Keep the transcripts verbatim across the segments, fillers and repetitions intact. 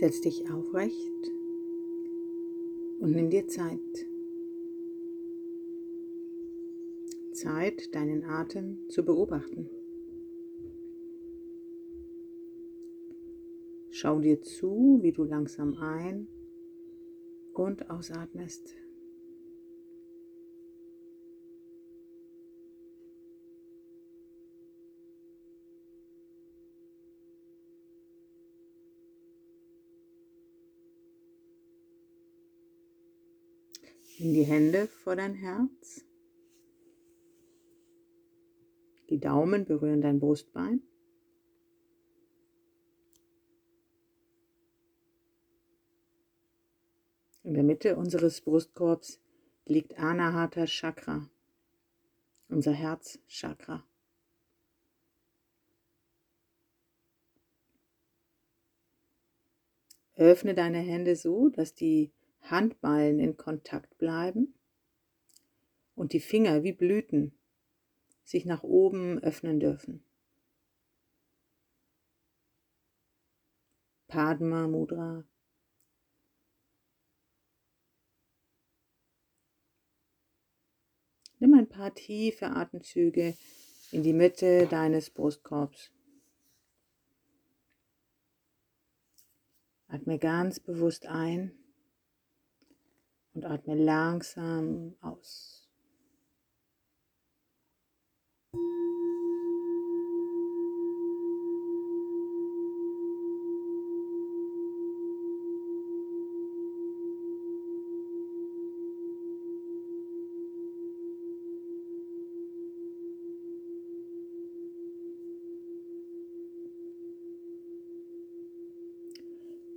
Setz dich aufrecht und nimm dir Zeit. Zeit, deinen Atem zu beobachten. Schau dir zu, wie du langsam ein- und ausatmest. Nimm die Hände vor dein Herz. Die Daumen berühren dein Brustbein. In der Mitte unseres Brustkorbs liegt Anahata Chakra, unser Herzchakra. Öffne deine Hände so, dass die Handballen in Kontakt bleiben und die Finger wie Blüten sich nach oben öffnen dürfen. Padma Mudra. Nimm ein paar tiefe Atemzüge in die Mitte deines Brustkorbs. Atme ganz bewusst ein. Und atme langsam aus.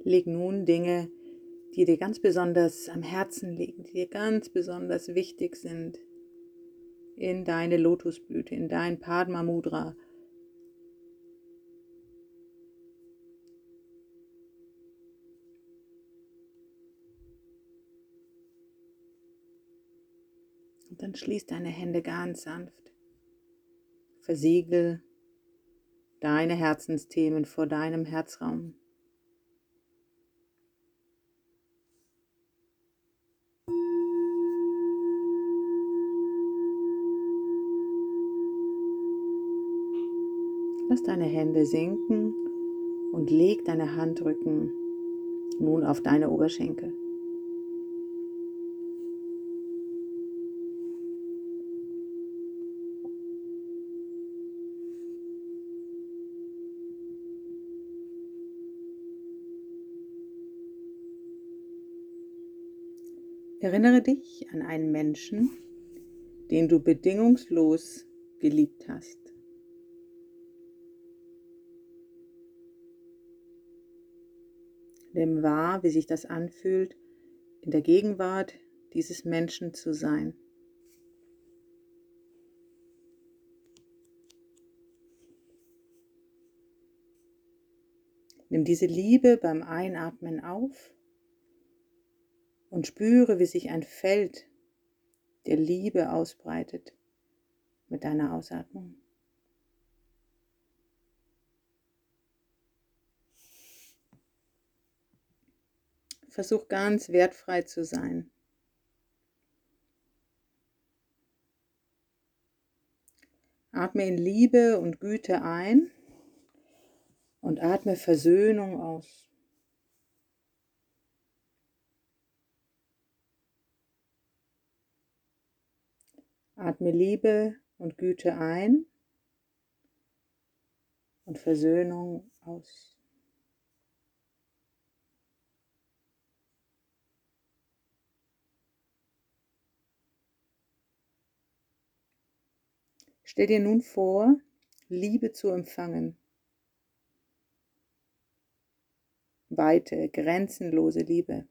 Leg nun Dinge, die dir ganz besonders am Herzen liegen, die dir ganz besonders wichtig sind, in deine Lotusblüte, in dein Padma Mudra. Und dann schließ deine Hände ganz sanft. Versiegel deine Herzensthemen vor deinem Herzraum. Lass deine Hände sinken und leg deine Handrücken nun auf deine Oberschenkel. Erinnere dich an einen Menschen, den du bedingungslos geliebt hast. Nimm wahr, wie sich das anfühlt, in der Gegenwart dieses Menschen zu sein. Nimm diese Liebe beim Einatmen auf und spüre, wie sich ein Feld der Liebe ausbreitet mit deiner Ausatmung. Versuch ganz wertfrei zu sein. Atme in Liebe und Güte ein und atme Versöhnung aus. Atme Liebe und Güte ein und Versöhnung aus. Stell dir nun vor, Liebe zu empfangen. Weite, grenzenlose Liebe.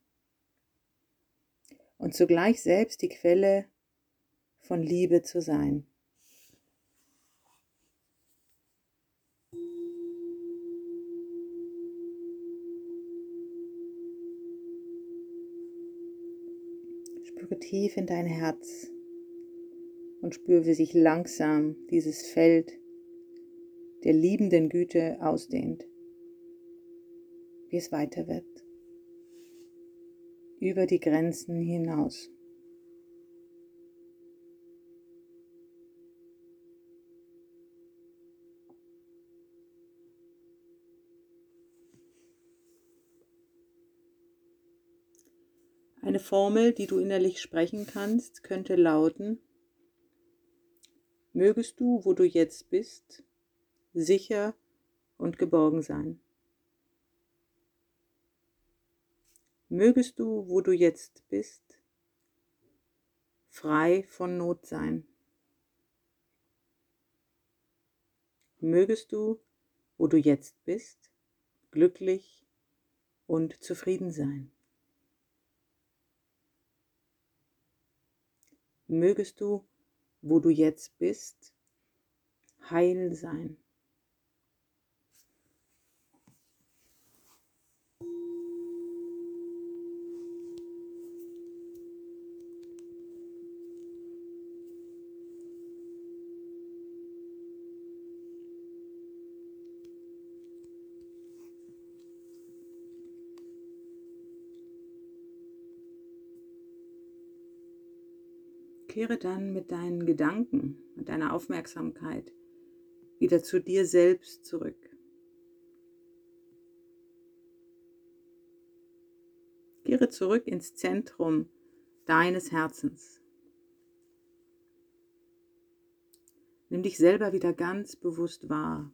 Und zugleich selbst die Quelle von Liebe zu sein. Spüre tief in dein Herz. Und spüre, wie sich langsam dieses Feld der liebenden Güte ausdehnt, wie es weiter wird. über die Grenzen hinaus. Eine Formel, die du innerlich sprechen kannst, könnte lauten: Mögest du, wo du jetzt bist, sicher und geborgen sein. Mögest du, wo du jetzt bist, frei von Not sein. Mögest du, wo du jetzt bist, glücklich und zufrieden sein. Mögest du, wo du jetzt bist, heil sein. Kehre dann mit deinen Gedanken, mit deiner Aufmerksamkeit wieder zu dir selbst zurück. Kehre zurück ins Zentrum deines Herzens. Nimm dich selber wieder ganz bewusst wahr.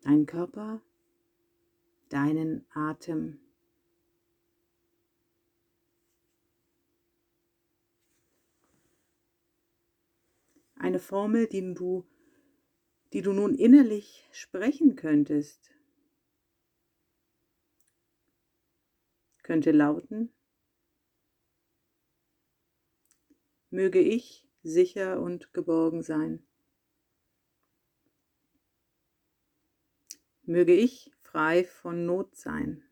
Deinen Körper, deinen Atem. Eine Formel, die du, die du nun innerlich sprechen könntest, könnte lauten: Möge ich sicher und geborgen sein. Möge ich frei von Not sein.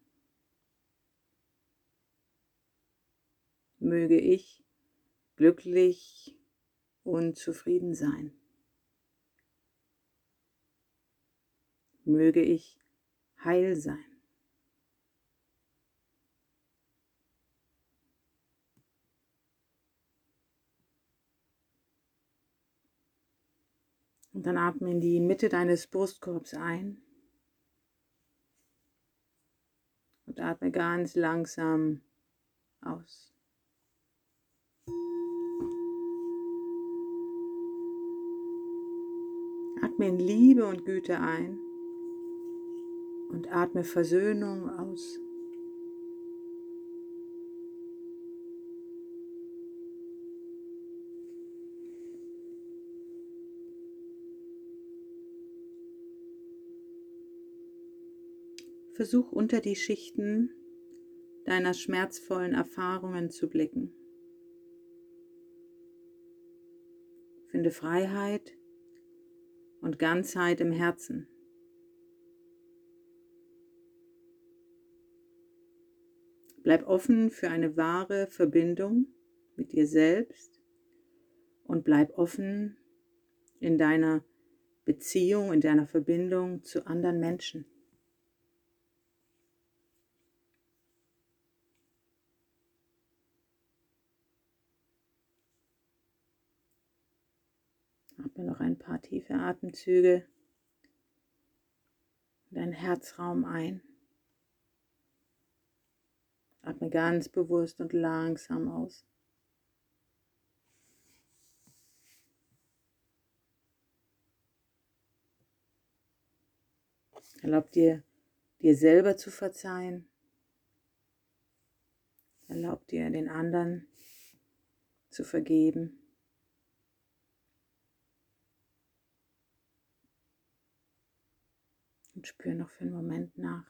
Möge ich glücklich und zufrieden sein. Möge ich heil sein. Und dann atme in die Mitte deines Brustkorbs ein und atme ganz langsam aus. Atme in Liebe und Güte ein und atme Versöhnung aus. Versuch unter die Schichten deiner schmerzvollen Erfahrungen zu blicken. Finde Freiheit und Ganzheit im Herzen. Bleib offen für eine wahre Verbindung mit dir selbst und bleib offen in deiner Beziehung, in deiner Verbindung zu anderen Menschen. Noch ein paar tiefe Atemzüge in deinen Herzraum ein. Atme ganz bewusst und langsam aus. Erlaub dir, dir selber zu verzeihen. Erlaub dir, den anderen zu vergeben. Und spür noch für einen Moment nach.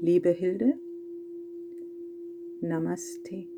Liebe Hilde, Namaste.